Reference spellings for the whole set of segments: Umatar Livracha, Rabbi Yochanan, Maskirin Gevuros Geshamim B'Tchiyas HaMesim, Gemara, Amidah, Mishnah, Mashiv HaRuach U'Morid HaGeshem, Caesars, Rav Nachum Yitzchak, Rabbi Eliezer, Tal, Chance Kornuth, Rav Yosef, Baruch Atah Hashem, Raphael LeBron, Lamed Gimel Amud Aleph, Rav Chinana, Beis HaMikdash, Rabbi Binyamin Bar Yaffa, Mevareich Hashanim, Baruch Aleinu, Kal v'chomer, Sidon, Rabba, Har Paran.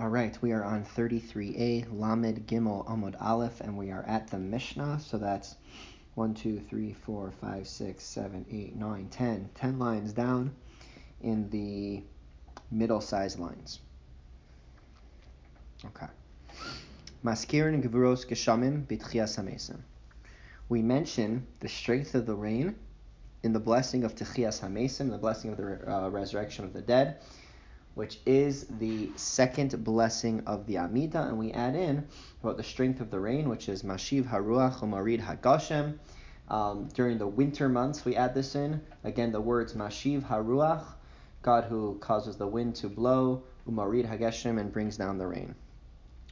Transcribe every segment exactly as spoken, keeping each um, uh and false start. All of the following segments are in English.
All right, we are on thirty-three A, Lamed Gimel Amud Aleph, and we are at the Mishnah. So that's one, two, three, four, five, six, seven, eight, nine, ten. ten lines down in the middle-sized lines. Okay. Maskirin Gevuros Geshamim B'Tchiyas HaMesim. We mention the strength of the rain in the blessing of Tchiyas HaMesim, the blessing of the uh, resurrection of the dead, which is the second blessing of the Amidah, and we add in about the strength of the rain, which is Mashiv HaRuach U'Morid HaGeshem. Um, during the winter months, we add this in. Again, the words Mashiv HaRuach, God who causes the wind to blow, U'Morid HaGeshem, and brings down the rain.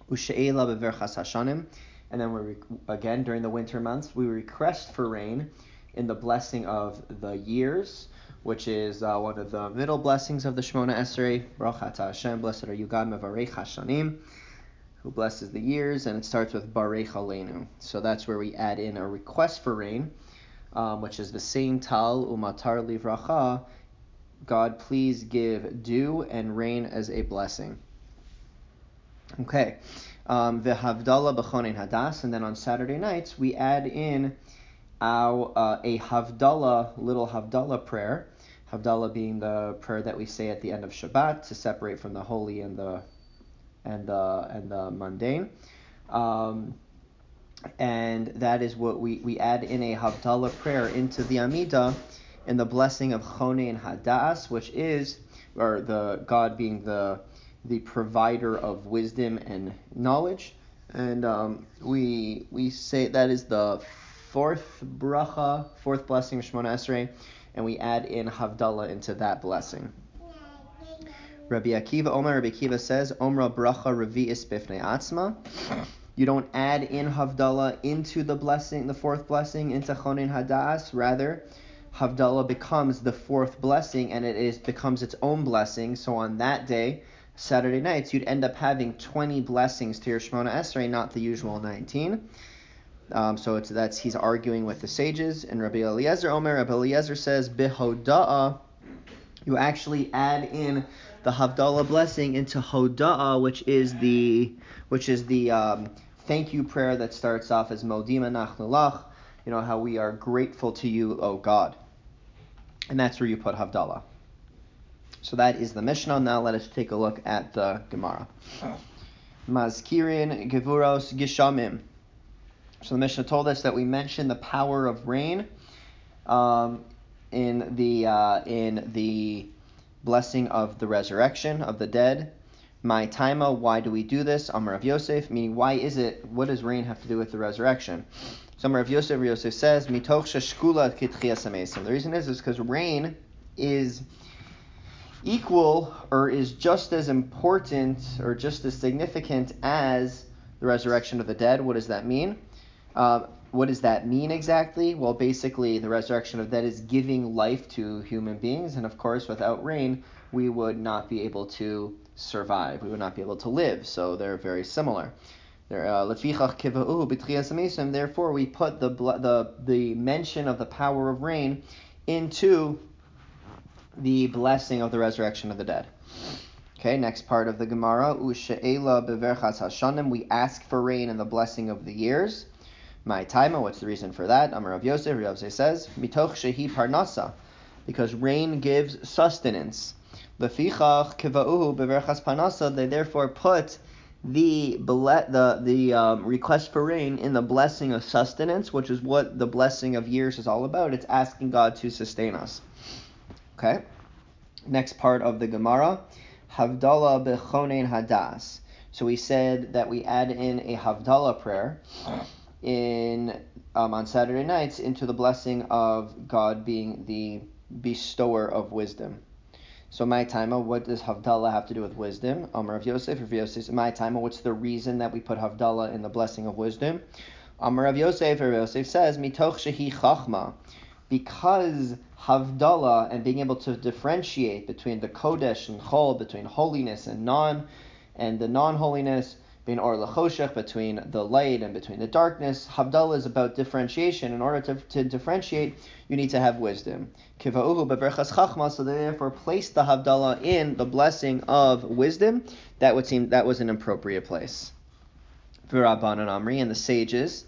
Ushe'ela Beverchas Hashanim. And then, we again, during the winter months, we request for rain in the blessing of the years, which is uh, one of the middle blessings of the Shemona Esrei. Baruch Atah Hashem, blessed are you, God, Mevareich Hashanim, who blesses the years, and it starts with Baruch Aleinu. So that's where we add in a request for rain, um, which is the same Tal, Umatar Livracha, God, please give dew and rain as a blessing. Okay, um, the Havdalah Bechonin Hadas, and then on Saturday nights, we add in our uh, a Havdalah, little Havdalah prayer, Havdalah being the prayer that we say at the end of Shabbat to separate from the holy and the and the and the mundane, um, and that is what we, we add in a Havdalah prayer into the Amidah, in the blessing of Chonein HaDa'at, which is, or the God being the the provider of wisdom and knowledge, and um, we we say that is the fourth bracha, fourth blessing of Shemona Esrei, and we add in Havdalah into that blessing. Rabbi Akiva, Omer Rabbi Akiva says, Omra bracha revi'is bifnei atzma. You don't add in Havdalah into the blessing, the fourth blessing, into Chonein HaDa'at. Rather, Havdalah becomes the fourth blessing, and it is becomes its own blessing. So on that day, Saturday nights, you'd end up having twenty blessings to your Shemona Esrei, not the usual nineteen. Um, so it's, that's he's arguing with the sages. And Rabbi Eliezer, Omer, Rabbi Eliezer says, Bihoda'ah, you actually add in the Havdalah blessing into Hoda'ah, which is the which is the um, thank you prayer that starts off as Modim Anachnu Lach, you know, how we are grateful to you, O God. And that's where you put Havdalah. So that is the Mishnah. Now let us take a look at the Gemara. Mazkirin Gevuros Geshamim. So the Mishnah told us that we mentioned the power of rain um, in the uh, in the blessing of the resurrection of the dead. My taima, why do we do this? Amar Rav Yosef, meaning why is it? What does rain have to do with the resurrection? So Amar Rav Yosef, Rav Yosef says, mitoch sheshkula kitchiyas hamesim. The reason is is because rain is equal or is just as important or just as significant as the resurrection of the dead. What does that mean? Uh, what does that mean exactly? Well, basically, the resurrection of that is giving life to human beings. And of course, without rain, we would not be able to survive. We would not be able to live. So they're very similar. They're, uh, therefore, we put the, the the mention of the power of rain into the blessing of the resurrection of the dead. Okay, next part of the Gemara. We ask for rain and the blessing of the years. My taima, what's the reason for that? Amar Rav Yosef, Rav Yosef says, mitoch shehi parnasa, because rain gives sustenance. Lefichach kiva'uhu beverchas parnasa, they therefore put the the the um, request for rain in the blessing of sustenance, which is what the blessing of years is all about. It's asking God to sustain us. Okay, next part of the Gemara, Havdalah Bechonin Hadas. So we said that we add in a Havdalah prayer in um, on Saturday nights into the blessing of God being the bestower of wisdom. So my taima, what does Havdalah have to do with wisdom? Amar Rav Yosef, Rav Yosef, my taima, what's the reason that we put Havdalah in the blessing of wisdom? Amar Rav Yosef, Rav Yosef says, mitoch shehi chachma, because Havdalah and being able to differentiate between the Kodesh and Chol, between holiness and non, and the non-holiness, Bein or l'choshech, between the light and between the darkness. Havdalah is about differentiation. In order to, to differentiate, you need to have wisdom. Kiva'uhu beberchas chachma, so they therefore placed the Havdalah in the blessing of wisdom. That would seem that was an appropriate place. V'Rabbanan Amri, and the sages,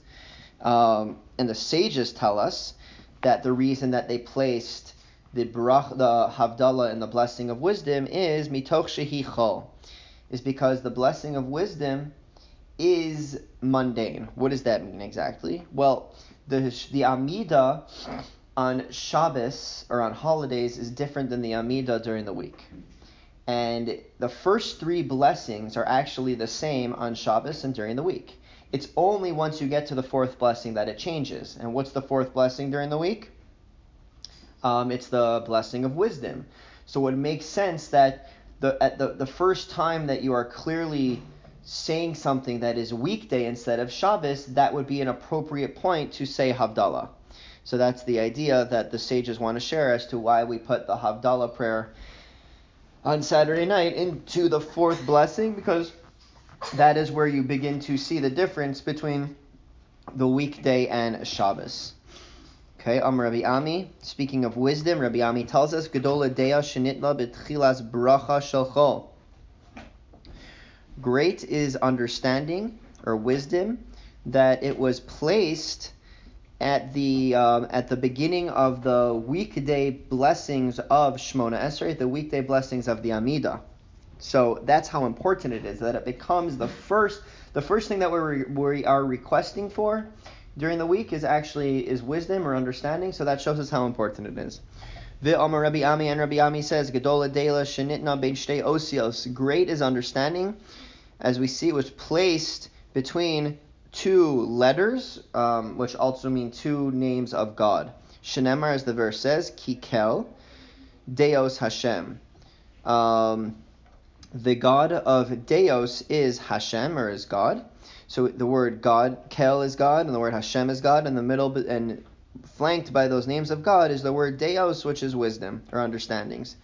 um, and the sages tell us that the reason that they placed the brach, the Havdalah, and the blessing of wisdom is mitoch shehi chol, is because the blessing of wisdom is mundane. What does that mean exactly? Well, the the Amidah on Shabbos or on holidays is different than the Amidah during the week. And the first three blessings are actually the same on Shabbos and during the week. It's only once you get to the fourth blessing that it changes. And what's the fourth blessing during the week? Um, it's the blessing of wisdom. So it makes sense that The, at the, the first time that you are clearly saying something that is weekday instead of Shabbos, that would be an appropriate point to say Havdalah. So that's the idea that the sages want to share as to why we put the Havdalah prayer on Saturday night into the fourth blessing, because that is where you begin to see the difference between the weekday and Shabbos. Okay, Am Rabbi Ami, speaking of wisdom, Rabbi Ami tells us, Gedola Deya Shenitla B'Tchilas Bracha Shalchol. Great is understanding, or wisdom, that it was placed at the um, at the beginning of the weekday blessings of Shemona Esrei, the weekday blessings of the Amidah. So that's how important it is, that it becomes the first, the first thing that we we are requesting for during the week is actually is wisdom or understanding, so that shows us how important it is. V'amar Rabbi Ami, and Rabbi Ami says, Gedola Deila Shenitna Bein Shtei Osios. Great is understanding. As we see, it was placed between two letters, um, which also mean two names of God. Shenemar, as the verse says, Kikel Deos Hashem. Um, the God of Deos is Hashem, or is God. So the word God, Kel, is God, and the word Hashem is God. In the middle and flanked by those names of God is the word Deos, which is wisdom or understandings.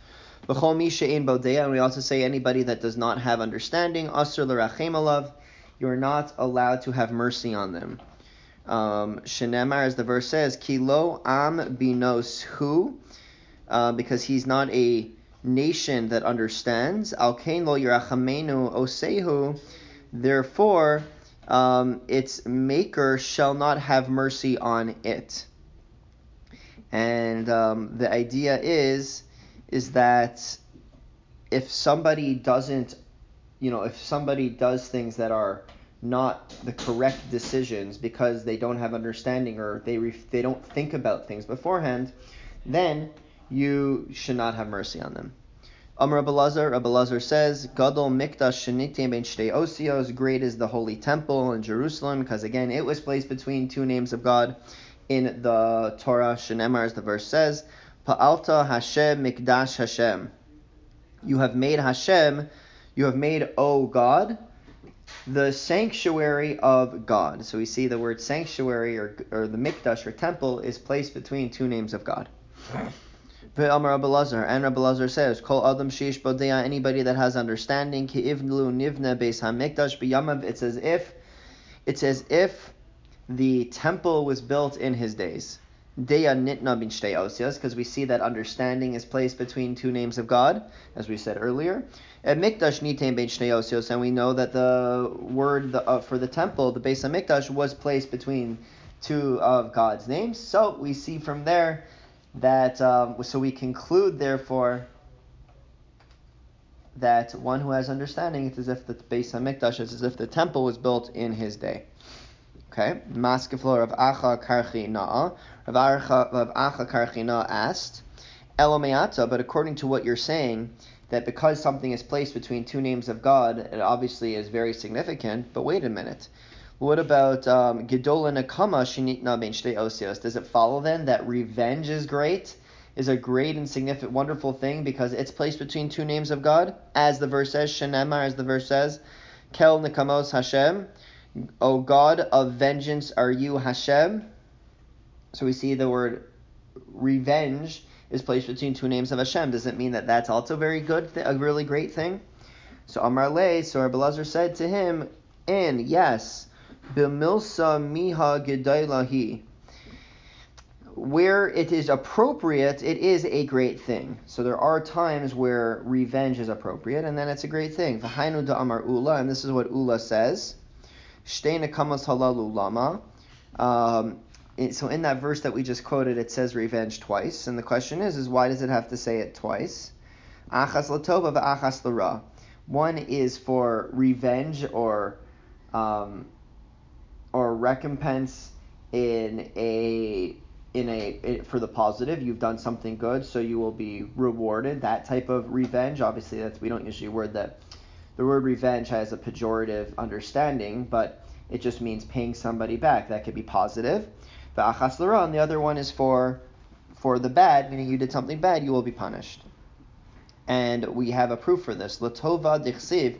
B'chol mi she'ein bo deya, and we also say anybody that does not have understanding, asur l'rachem alav, you are not allowed to have mercy on them. Um, Shenemar, as the verse says, ki lo am binos hu, uh, because he's not a nation that understands. Al kein lo yirachamenu osehu, therefore Um, its maker shall not have mercy on it. And um, the idea is, is that if somebody doesn't, you know, if somebody does things that are not the correct decisions because they don't have understanding or they ref- they don't think about things beforehand, then you should not have mercy on them. Amr Abulazer, Abulazer says, Gadol Mikdash Shenitim Ben Shtei Osios, great is the holy temple in Jerusalem, because again, it was placed between two names of God in the Torah. Shenemar, as the verse says, Pa'alta Hashem Mikdash Hashem. You have made Hashem, you have made, O God, the sanctuary of God. So we see the word sanctuary or, or the Mikdash or temple is placed between two names of God. V'amar Abulazer, and Abulazer says, Kol Adam Sheish Bodeya, anybody that has understanding, Ki Ivnu Nivne Beis HaMikdash B'Yamav, it's as if, it's as if the temple was built in his days. Deya Nitna Bin Shtei Osias, because we see that understanding is placed between two names of God, as we said earlier. And Mikdash Nitem Bin Shtei Osios, and we know that the word the, uh, for the temple, the Beis HaMikdash, was placed between two of God's names. So we see from there that um, so we conclude therefore that one who has understanding, it's as if the Beis HaMikdash is as if the temple was built in his day. Okay, Maskiflo Rav Acha Karchi Na'a, Rav Acha Karchi Na'a asked, Elomeata, but according to what you're saying, that because something is placed between two names of God, it obviously is very significant. But wait a minute. What about um, Gedola Nakama Shenitna Bein Shtei Osios? Does it follow then that revenge is great, is a great and significant, wonderful thing because it's placed between two names of God? As the verse says, Shenemar, as the verse says, Kel Nakamos Hashem, O God of vengeance are you Hashem. So we see the word revenge is placed between two names of Hashem. Does it mean that that's also very good, th- a really great thing? So Amar Le, so Abulazer said to him, And yes, b'milsa miha gedailahi, where it is appropriate, it is a great thing. So there are times where revenge is appropriate, and then it's a great thing. V'hainu da'amar Ula, and this is what Ula says. Shtei nekamas halalu lama. Um, so in that verse that we just quoted, it says revenge twice, and the question is, is why does it have to say it twice? Achas l'tova v'achas l'ra. One is for revenge or um, or recompense in a in a in, for the positive. You've done something good, so you will be rewarded. That type of revenge, obviously, that's we don't usually word that. The word revenge has a pejorative understanding, but it just means paying somebody back. That could be positive. V'achas l'ra, and the other one is for for the bad, meaning you did something bad, you will be punished. And we have a proof for this. L'tova dichsiv.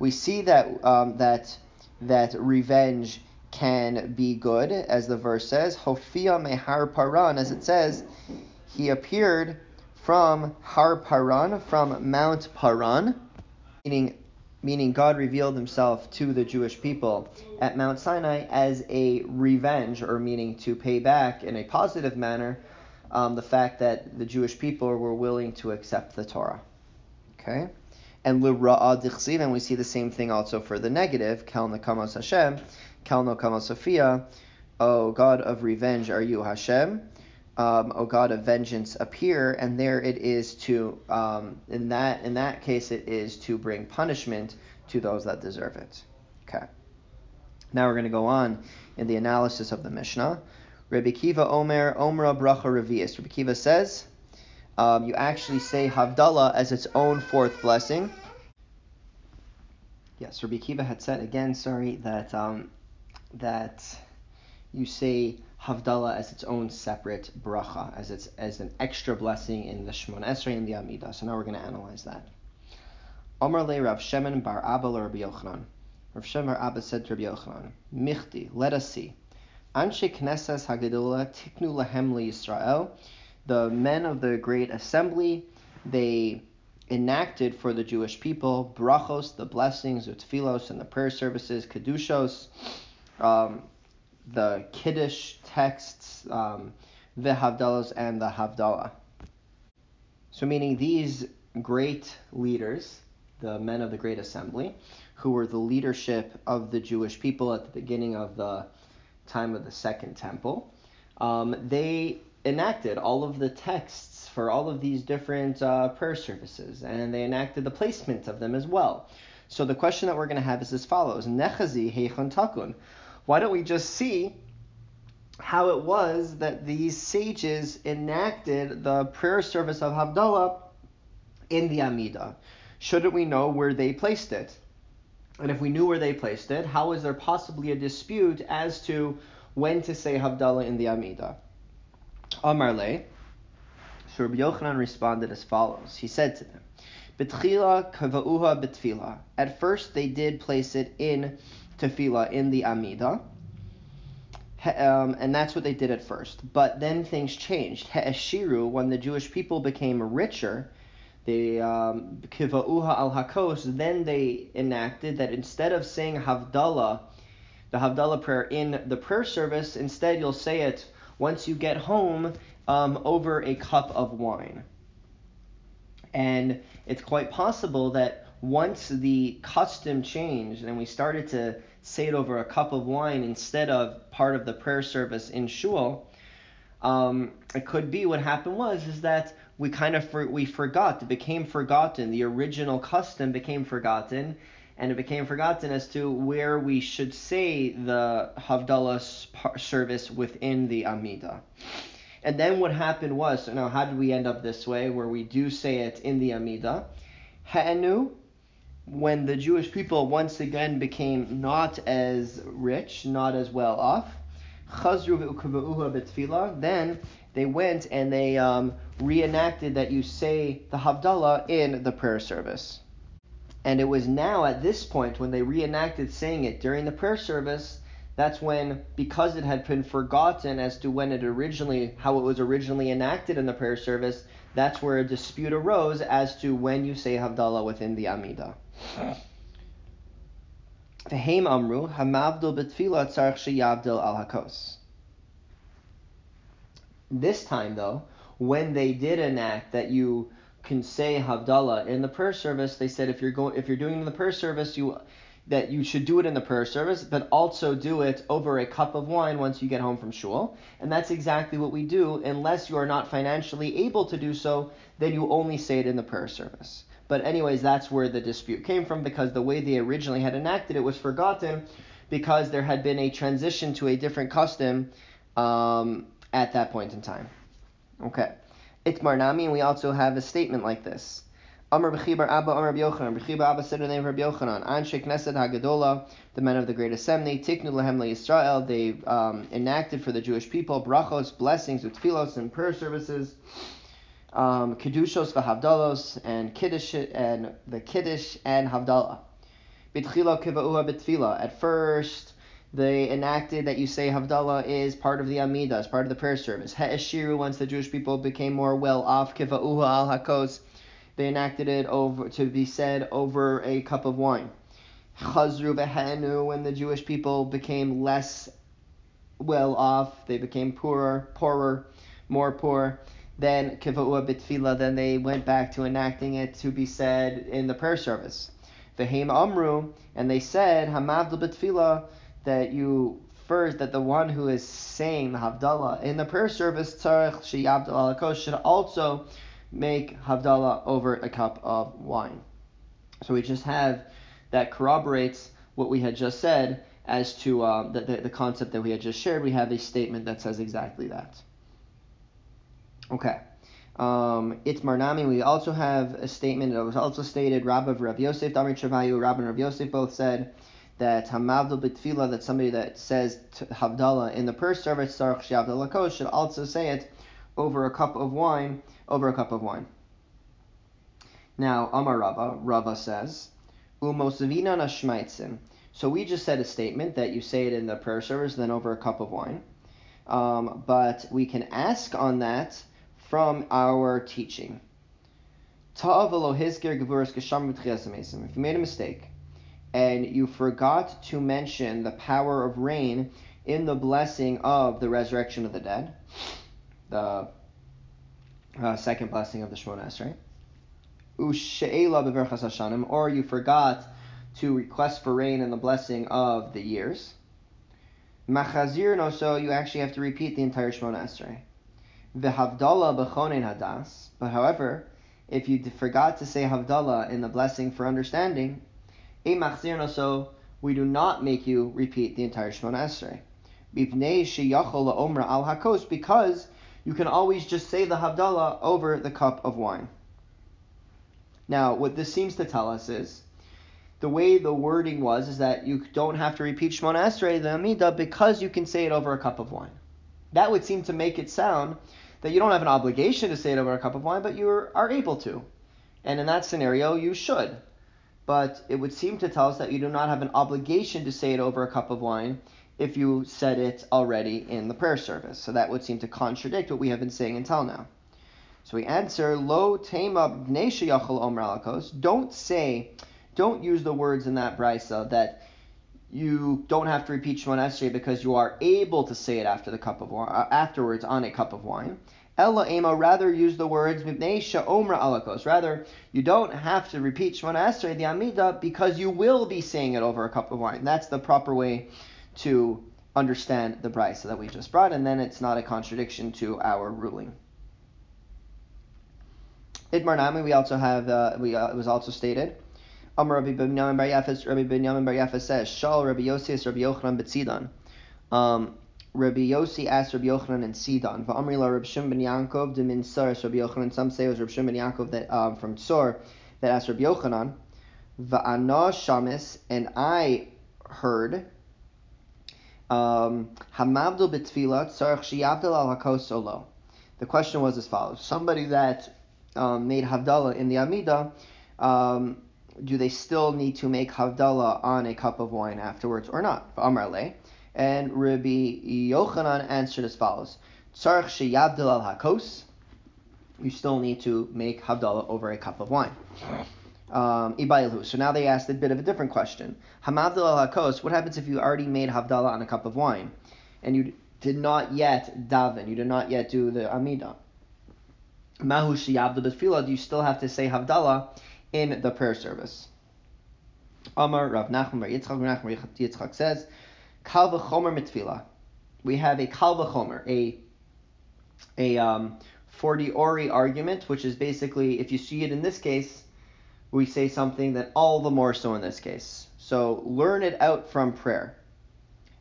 We see that um, that that revenge can be good, as the verse says. Hofia me Har Paran, as it says, he appeared from Har Paran, from Mount Paran, meaning meaning God revealed himself to the Jewish people at Mount Sinai as a revenge, or meaning to pay back in a positive manner. Um, the fact that the Jewish people were willing to accept the Torah. Okay? And l'ra'ah dichsiv, and we see the same thing also for the negative. Kal nekamos Hashem, kal nekamos Sophia, O God of revenge are you, Hashem. Um, o God of vengeance appear, and there it is to, um, in that in that case it is to bring punishment to those that deserve it. Okay. Now we're going to go on in the analysis of the Mishnah. Rabbi Akiva Omer Omra Bracha Revius. Rabbi Akiva says, um, you actually say Havdalah as its own fourth blessing. Yes, Rabbi Akiva had said again, sorry, that um, that you say Havdalah as its own separate bracha, as its as an extra blessing in the Shemona Esrei and the Amidah. So now we're going to analyze that. Omer le Rav Shemin bar Abba le Rabbi Yochanan. Rav Shemin bar Abba said to Rabbi Yochanan, Michti, let us see. Anshe Knesses Hagedula Tiknu Lahem LeYisrael, the men of the great assembly, they enacted for the Jewish people brachos, the blessings, utfilos, and the prayer services, kiddushos, um, the Kiddush texts, um, the havdalos, and the havdalah. So, meaning these great leaders, the men of the great assembly, who were the leadership of the Jewish people at the beginning of the time of the Second Temple, um, they enacted all of the texts for all of these different uh, prayer services, and they enacted the placement of them as well. So the question that we're going to have is as follows: Nechazi heichon takun. Why don't we just see how it was that these sages enacted the prayer service of Havdalah in the Amidah? Shouldn't we know where they placed it? And if we knew where they placed it, how is there possibly a dispute as to when to say Havdalah in the Amidah? Amar le, so Rabbi Yochanan responded as follows. He said to them, B'tchila kava'uha b'tfila. At first they did place it in tefillah, in the Amidah. Um, and that's what they did at first. But then things changed. He'eshiru, when the Jewish people became richer, They um, kiva'uha al hakos. Then they enacted that instead of saying Havdalah, the Havdalah prayer in the prayer service, instead you'll say it once you get home um, over a cup of wine. And it's quite possible that once the custom changed and we started to say it over a cup of wine instead of part of the prayer service in shul, um, it could be what happened was is that we kind of, for, we forgot, it became forgotten. The original custom became forgotten, and it became forgotten as to where we should say the Havdalah service within the Amidah. And then what happened was, so now how did we end up this way, where we do say it in the Amidah? Ha'enu, when the Jewish people once again became not as rich, not as well off, Chazru v'ukva'uha b'tfilah, then they went and they um, reenacted that you say the Havdalah in the prayer service. And it was now at this point when they reenacted saying it during the prayer service, that's when, because it had been forgotten as to when it originally, how it was originally enacted in the prayer service, that's where a dispute arose as to when you say Havdalah within the Amidah. V'heim amru hamavdil b'tfila tzarich sheyavdil al hakos. This time, though, when they did enact that you can say Havdalah in the prayer service, they said if you're going, if you're doing it in the prayer service, you that you should do it in the prayer service, but also do it over a cup of wine once you get home from shul. And that's exactly what we do. Unless you are not financially able to do so, then you only say it in the prayer service. But anyways, that's where the dispute came from, because the way they originally had enacted it was forgotten because there had been a transition to a different custom um, at that point in time. Okay. Itmar Nami, and we also have a statement like this. Amr b'chibar Abba, Amr b'yochanan. B'chibar Abba said the name of Rabbi Yochanan. Anshe Knesset HaGadola, the men of the great assembly. Tiknu lehem leYisrael, they um, enacted for the Jewish people brachos, blessings, utfilos, and prayer services. Um, Kiddushos v'havdalos, and Kiddush, and the Kiddush and Havdalah. B'tchila kiva'uha b'tfila. At first, they enacted that you say Havdalah is part of the Amidah, is part of the prayer service. He'eshiru, once the Jewish people became more well-off, kiva'uha al hakos, they enacted it over to be said over a cup of wine. Chazru v'ha'enu, when the Jewish people became less well-off, they became poorer, poorer, more poor, then kiva'uha b'tfila, then they went back to enacting it to be said in the prayer service. V'heim amru, and they said, hamavdil b'tfila, that you first, that the one who is saying Havdalah in the prayer service, tzarich sheyavdil al hakosh, should also make Havdalah over a cup of wine. So we just have that corroborates what we had just said as to um, the, the, the concept that we had just shared. We have a statement that says exactly that. Okay. Um, it's Marnami. We also have a statement that was also stated. Rabbi Rav Yosef, Damir Chavayu, Rabbi and Rav Yosef both said that Hamavdil B'Tfilah, that somebody that says Havdalah in the prayer service, Tzarich Sheyavdil Lakosh, should also say it over a cup of wine, over a cup of wine. Now, Amar Rabba, Rabba says, Umosavina Nashmaitzin. So we just said a statement that you say it in the prayer service, then over a cup of wine. Um, but we can ask on that from our teaching. Ta'av Elohizger Gevuros Geshamim B'Tchiyas HaMesim. If you made a mistake, and you forgot to mention the power of rain in the blessing of the resurrection of the dead, the uh, second blessing of the Shemona Esrei, right? Or you forgot to request for rain in the blessing of the years, so you actually have to repeat the entire Shemona Esrei. Havdalah Bechonin Hadas. But however, if you forgot to say Havdalah in the blessing for understanding, so we do not make you repeat the entire Shemona Esrei, because you can always just say the Havdalah over the cup of wine. Now, what this seems to tell us is, the way the wording was is that you don't have to repeat Shemona Esrei, the Amidah, because you can say it over a cup of wine. That would seem to make it sound that you don't have an obligation to say it over a cup of wine, but you are able to. And in that scenario, you should. But it would seem to tell us that you do not have an obligation to say it over a cup of wine if you said it already in the prayer service. So that would seem to contradict what we have been saying until now. So we answer, Lo teimab gnesha yachol omer alakos. Don't say, don't use the words in that brisa that you don't have to repeat Shemona Esrei because you are able to say it after the cup of afterwards on a cup of wine. Ella Ema, rather use the words Mibnesha Omra Alakos. Rather, you don't have to repeat Shemona Esrei, the Amidah, because you will be saying it over a cup of wine. That's the proper way to understand the brisa that we just brought, and then it's not a contradiction to our ruling. Idmar Nami, we also have, uh, we uh, it was also stated. Amar Rabbi Binyamin Bar Yaffa, Rabbi Binyamin Bar Yaffa says, Shal Rabbi Yosef, Rabbi Yochanan B'Tzidan. Um, Rabbi Yossi asked Rabbi Yochanan in Sidon, V'amri la Rabbi Shimon ben Yaakov de min Sar, Rabbi Yochanan, some say it was Rabbi Shimon ben Yaakov that, um, from Sor that asked Rabbi Yochanan, V'ana shamis, and I heard, um, Hamavdil b'tfila, tzarich sheyavdil al hakos olo. The question was as follows. Somebody that um, made Havdalah in the Amidah, um, do they still need to make Havdalah on a cup of wine afterwards or not? V'amar le. And Rabbi Yochanan answered as follows: Tzarich sheyavdil al hakos. You still need to make Havdalah over a cup of wine. Um, so now they asked a bit of a different question. Hamavdil hakos, what happens if you already made havdalah on a cup of wine, and you did not yet daven, you did not yet do the Amidah? Mahu sheyavdu b'tefillah, do you still have to say havdalah in the prayer service? Amar Rav Nachum Yitzchak, Rav Nachum Yitzchak says, Kal v'chomer mitfilah. We have a Kal v'chomer, a a um, fortiori argument, which is basically if you see it in this case, we say something that all the more so in this case. So learn it out from prayer.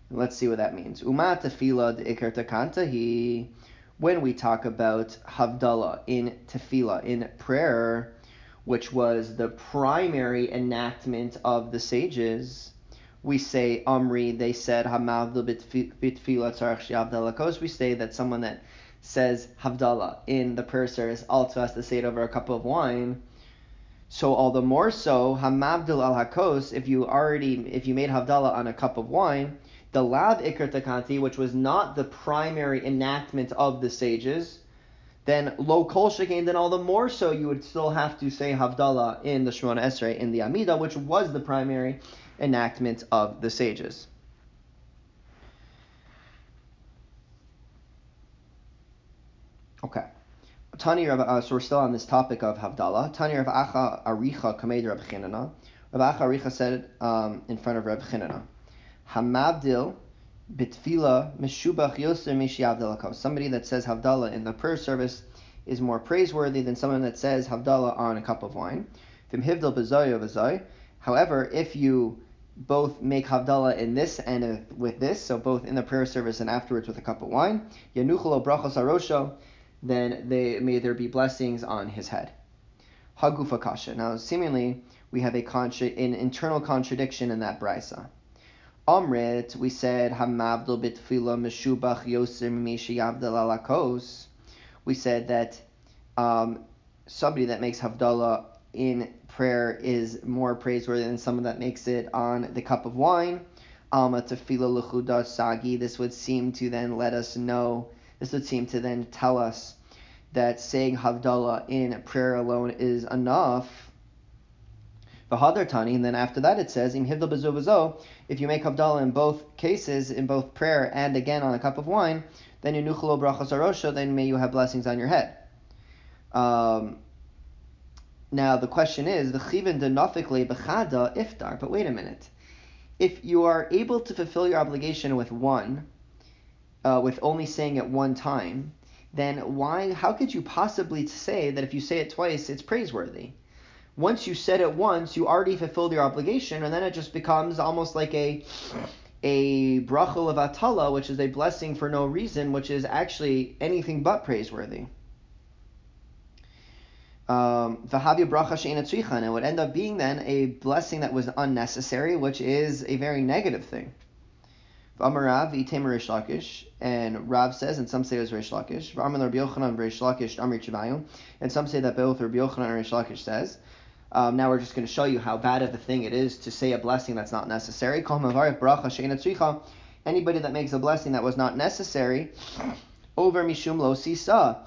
And let's see what that means. Uma tefillah de'ikar takantahi. When we talk about havdalah in tefillah, in prayer, which was the primary enactment of the sages, we say amri, they said hamavdil b'tefillah tzarech she'havdalah kos. We say that someone that says havdalah in the prayer service also has to say it over a cup of wine. So all the more so, hamavdil al hakos, if you already, if you made havdalah on a cup of wine, the lav ikr takanti, which was not the primary enactment of the sages, then lo kol shekain, then all the more so you would still have to say havdalah in the Shemona Esrei, in the Amidah, which was the primary enactment of the sages. Okay. Tani Rabah, uh, so we're still on this topic of Havdalah. Tani Rav Acha aricha kamed Rav Chinana. Rav Acha aricha said it um, in front of Rav Chinana. Hamavdil b'tefillah meshubach yoser mishiyavdil hakos. Somebody that says Havdalah in the prayer service is more praiseworthy than someone that says Havdalah on a cup of wine. V'mhivdil b'zoy b'zoy. However, if you both make Havdalah in this and with this, so both in the prayer service and afterwards with a cup of wine, Yanuchalo brachos arosho, then they, may there be blessings on his head. Hagufa kasha. Now, seemingly, we have a contra- an internal contradiction in that brisa. Amrit, we said, Hamavdil b'tefillah meshubach yoser mishiyavdil hakos. We said that um, somebody that makes Havdalah in prayer is more praiseworthy than someone that makes it on the cup of wine. Alma tefillah l'chuda sagi. This would seem to then let us know This would seem to then tell us that saying Havdalah in prayer alone is enough. V'hadar Tani, and then after that it says, Im hivdal b'zo b'zo, if you make Havdalah in both cases, in both prayer and again on a cup of wine, then Yenuchalo brachos arosho, then may you have blessings on your head. Um, now the question is, V'chivin denafik le'b'chada iftar, but wait a minute. If you are able to fulfill your obligation with one, Uh, with only saying at one time, then why? How could you possibly say that if you say it twice, it's praiseworthy? Once you said it once, you already fulfilled your obligation, and then it just becomes almost like a a bracha levatala, which is a blessing for no reason, which is actually anything but praiseworthy. Um, V'havya bracha she'eina tzricha, and it would end up being then a blessing that was unnecessary, which is a very negative thing. V'amarav itema Rish Lakish, and Rav says, and some say it was Rish Lakish. V'amar Rabbi Yochanan Rish Lakish amri tshivayim, and some say that both Rabbi Yochanan and Rish Lakish says. Um, now we're just going to show you how bad of a thing it is to say a blessing that's not necessary. Kol mevarech bracha she'eina tzricha, anybody that makes a blessing that was not necessary, over mishum lo sisa,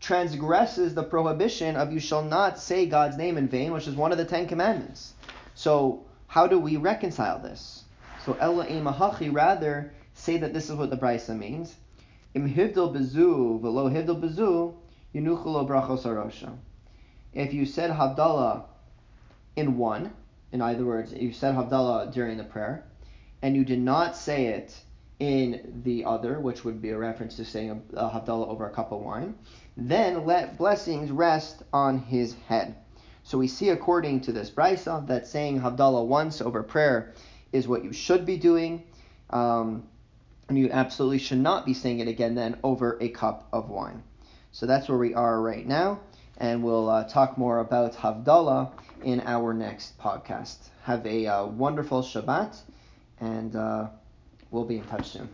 transgresses the prohibition of you shall not say God's name in vain, which is one of the Ten Commandments. So how do we reconcile this? So Ella Imahachi rather say that this is what the Brisa means. Im hivdil b'zu v'lo hivdil b'zu yinuchalo brachos arosha. If you said Havdalah in one, in either words, you said Havdalah during the prayer, and you did not say it in the other, which would be a reference to saying a, a Havdalah over a cup of wine, then let blessings rest on his head. So we see according to this Brisa that saying Havdalah once over prayer is what you should be doing, um, and you absolutely should not be saying it again then over a cup of wine. So that's where we are right now, and we'll uh, talk more about Havdalah in our next podcast. Have a uh, wonderful Shabbat, and uh, we'll be in touch soon.